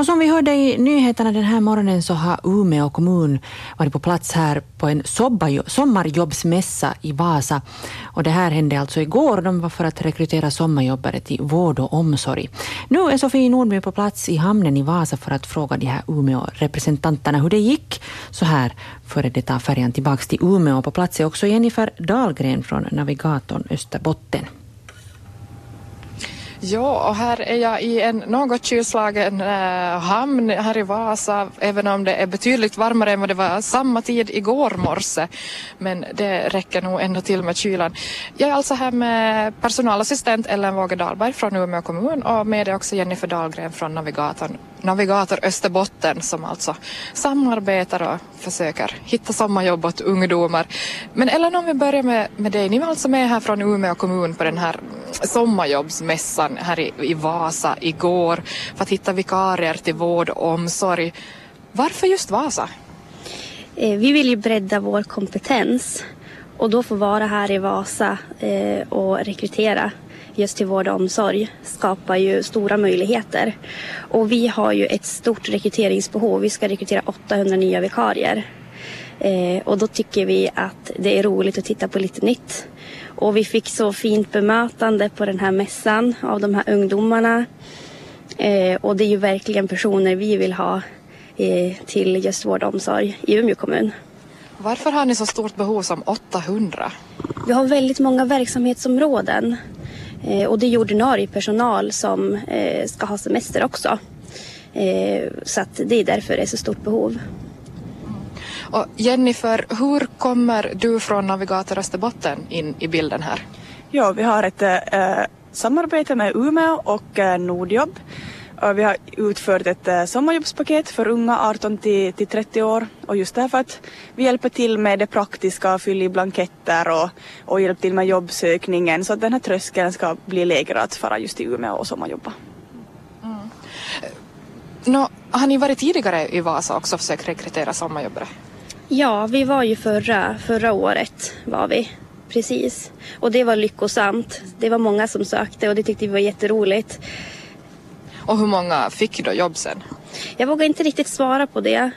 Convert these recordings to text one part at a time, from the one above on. Och som vi hörde i nyheterna den här morgonen så har Umeå kommun varit på plats här på en sommarjobbsmässa i Vasa. Och det här hände alltså igår. De var för att rekrytera sommarjobbare till vård och omsorg. Nu är Sofie Nordby på plats i hamnen i Vasa för att fråga de här Umeå-representanterna hur det gick så här före det tar färjan tillbaka till Umeå. På plats är också Jennifer Dahlgren från Navigatorn Österbotten. Ja, och här är jag i en något kylslagen hamn här i Vasa, även om det är betydligt varmare än vad det var samma tid igår morse. Men det räcker nog ändå till med kylan. Jag är alltså här med personalassistent Ellen Våge Dahlberg från Umeå kommun och med det också Jennifer Dahlgren från Navigator Österbotten som alltså samarbetar och försöker hitta sommarjobb åt ungdomar. Men Ellen, om vi börjar med dig, ni var alltså med här från Umeå kommun på den här sommarjobbsmässan här i Vasa igår för att hitta vikarier till vård och omsorg. Varför just Vasa? Vi vill ju bredda vår kompetens och då får vara här i Vasa och rekrytera just till vård och omsorg skapar ju stora möjligheter. Och vi har ju ett stort rekryteringsbehov. Vi ska rekrytera 800 nya vikarier. Och då tycker vi att det är roligt att titta på lite nytt. Och vi fick så fint bemötande på den här mässan av de här ungdomarna. Och det är ju verkligen personer vi vill ha till just vård och omsorg i Umeå kommun. Varför har ni så stort behov som 800? Vi har väldigt många verksamhetsområden. Och det är ordinarie personal som ska ha semester också. Så att det är därför det är så stort behov. Och Jennifer, hur kommer du från Navigator Österbotten in i bilden här? Ja, vi har ett samarbete med Umeå och Nordjobb. Vi har utfört ett sommarjobbspaket för unga 18-30 år. Och just därför att vi hjälper till med det praktiska, fyller i blanketter och hjälper till med jobbsökningen. Så att den här tröskeln ska bli lägre att fara just i Umeå och sommarjobba. Mm. Nå, har ni varit tidigare i Vasa också och försökt rekrytera sommarjobbare? Ja, vi var ju förra året var vi. Precis. Och det var lyckosamt. Det var många som sökte och det tyckte vi var jätteroligt. Och hur många fick då jobb sen? Jag vågar inte riktigt svara på det.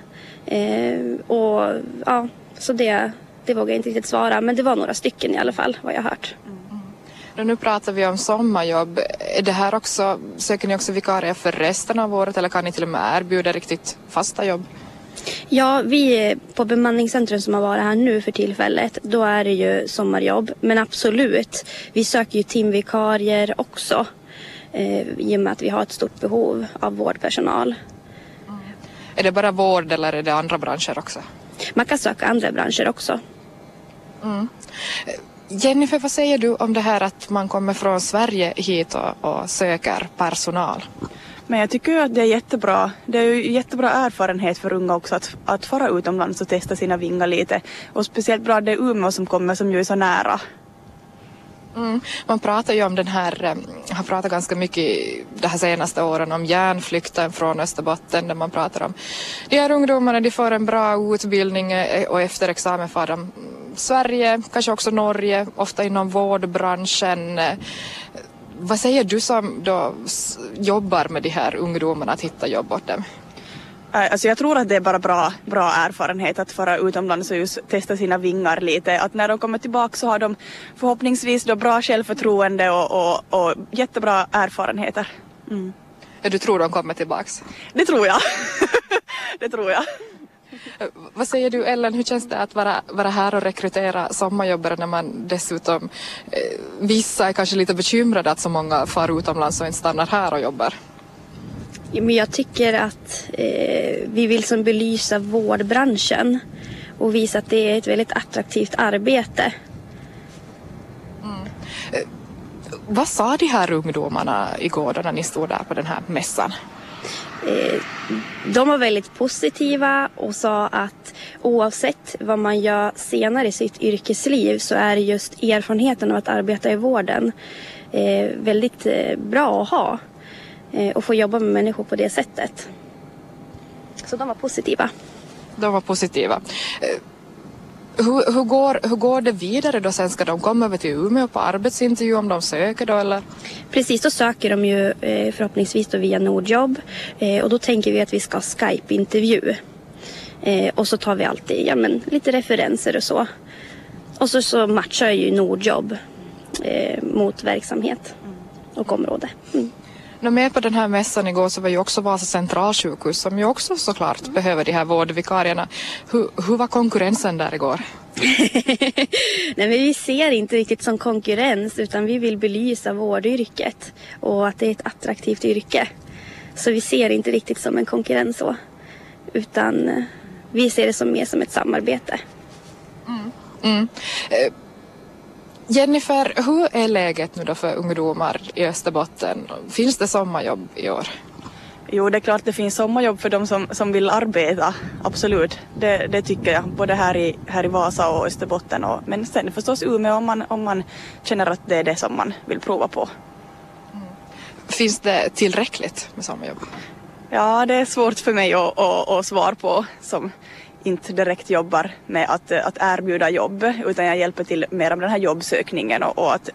Det vågar jag inte riktigt svara. Men det var några stycken i alla fall, vad jag har hört. Mm. Nu pratar vi om sommarjobb. Är det här också, söker ni också vikarier för resten av året? Eller kan ni till och med erbjuda riktigt fasta jobb? Ja, vi på bemanningscentrum som har varit här nu för tillfället, då är det ju sommarjobb. Men absolut, vi söker ju timvikarier också. I och med att vi har ett stort behov av vårdpersonal. Mm. Är det bara vård eller är det andra branscher också? Man kan söka andra branscher också. Mm. Jennifer, vad säger du om det här att man kommer från Sverige hit och söker personal? Men jag tycker att det är jättebra. Det är ju jättebra erfarenhet för unga också att fara utomlands och testa sina vingar lite. Och speciellt bra det är Umeå som kommer som ju är så nära. Mm. Man pratar ju om den här, har pratat ganska mycket de här senaste åren om järnflykten från Österbotten där man pratar om de här ungdomarna, de får en bra utbildning och efter examen får de Sverige, kanske också Norge, ofta inom vårdbranschen. Vad säger du som då jobbar med de här ungdomarna att hitta jobb åt dem? Alltså jag tror att det är bara bra erfarenhet att föra utomlands och just testa sina vingar lite. Att när de kommer tillbaka så har de förhoppningsvis då bra självförtroende och jättebra erfarenheter. Mm. Du tror de kommer tillbaka? Det tror jag. Det tror jag. Vad säger du Ellen, hur känns det att vara här och rekrytera sommarjobbare när man dessutom vissa är kanske lite bekymrade att så många far utomlands och inte stannar här och jobbar? Men jag tycker att vi vill som belysa vårdbranschen och visa att det är ett väldigt attraktivt arbete. Mm. Vad sa de här ungdomarna igår när ni stod där på den här mässan? De var väldigt positiva och sa att oavsett vad man gör senare i sitt yrkesliv så är just erfarenheten av att arbeta i vården väldigt bra att ha. Och få jobba med människor på det sättet. Så de var positiva. Hur går det vidare då? Sen ska de komma över till Umeå på arbetsintervju om de söker då, eller? Precis, då söker de ju förhoppningsvis då via Nordjobb. Och då tänker vi att vi ska Skype-intervju. Och så tar vi alltid lite referenser och så. Och så matchar ju Nordjobb mot verksamhet och område. Mm. Med på den här mässan igår så var ju också Vasa centralsjukhus som ju också såklart behöver de här vårdvikarierna. Hur var konkurrensen där igår? Nej, men vi ser inte riktigt som konkurrens, utan vi vill belysa vårdyrket och att det är ett attraktivt yrke. Så vi ser inte riktigt som en konkurrens så, utan vi ser det som mer som ett samarbete. Mm. Mm. Jennifer, hur är läget nu då för ungdomar i Österbotten? Finns det sommarjobb i år? Jo, det är klart det finns sommarjobb för de som vill arbeta, absolut. Det tycker jag, både här i Vasa och Österbotten. Men sen förstås Umeå om man känner att det är det som man vill prova på. Mm. Finns det tillräckligt med sommarjobb? Ja, det är svårt för mig att svara på som inte direkt jobbar med att erbjuda jobb, utan jag hjälper till mer om den här jobbsökningen och att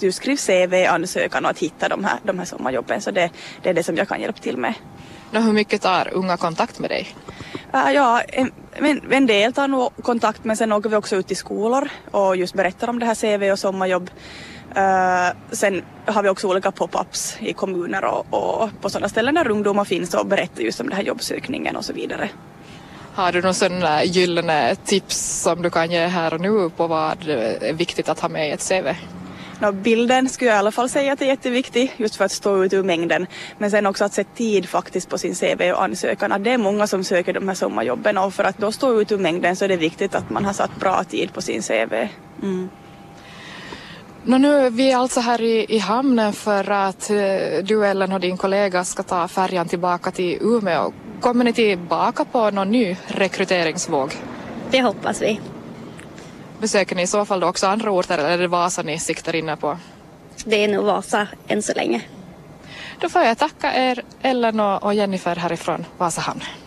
du skriver CV-ansökan och att hitta de här sommarjobben. Så det är det som jag kan hjälpa till med. Hur mycket tar unga kontakt med dig? En del tar nog kontakt, men sen åker vi också ut i skolor och just berättar om det här CV och sommarjobb. Sen har vi också olika pop-ups i kommuner och på sådana ställen där ungdomar finns och berättar just om den här jobbsökningen och så vidare. Har du någon sån gyllene tips som du kan ge här och nu på vad är viktigt att ha med i ett CV? Bilden skulle jag i alla fall säga att det är jätteviktig, just för att stå ut ur mängden. Men sen också att se tid faktiskt på sin CV och ansökan. Det är många som söker de här sommarjobben, och för att då stå ut ur mängden så är det viktigt att man har satt bra tid på sin CV. Mm. Nu, vi är alltså här i hamnen för att du, Ellen, och din kollega ska ta färjan tillbaka till Umeå. Kommer ni tillbaka på någon ny rekryteringsvåg? Det hoppas vi. Besöker ni i så fall då också andra orter, eller är det Vasa ni siktar inne på? Det är nog Vasa än så länge. Då får jag tacka er, Ellen och Jennifer, härifrån Vasahamn.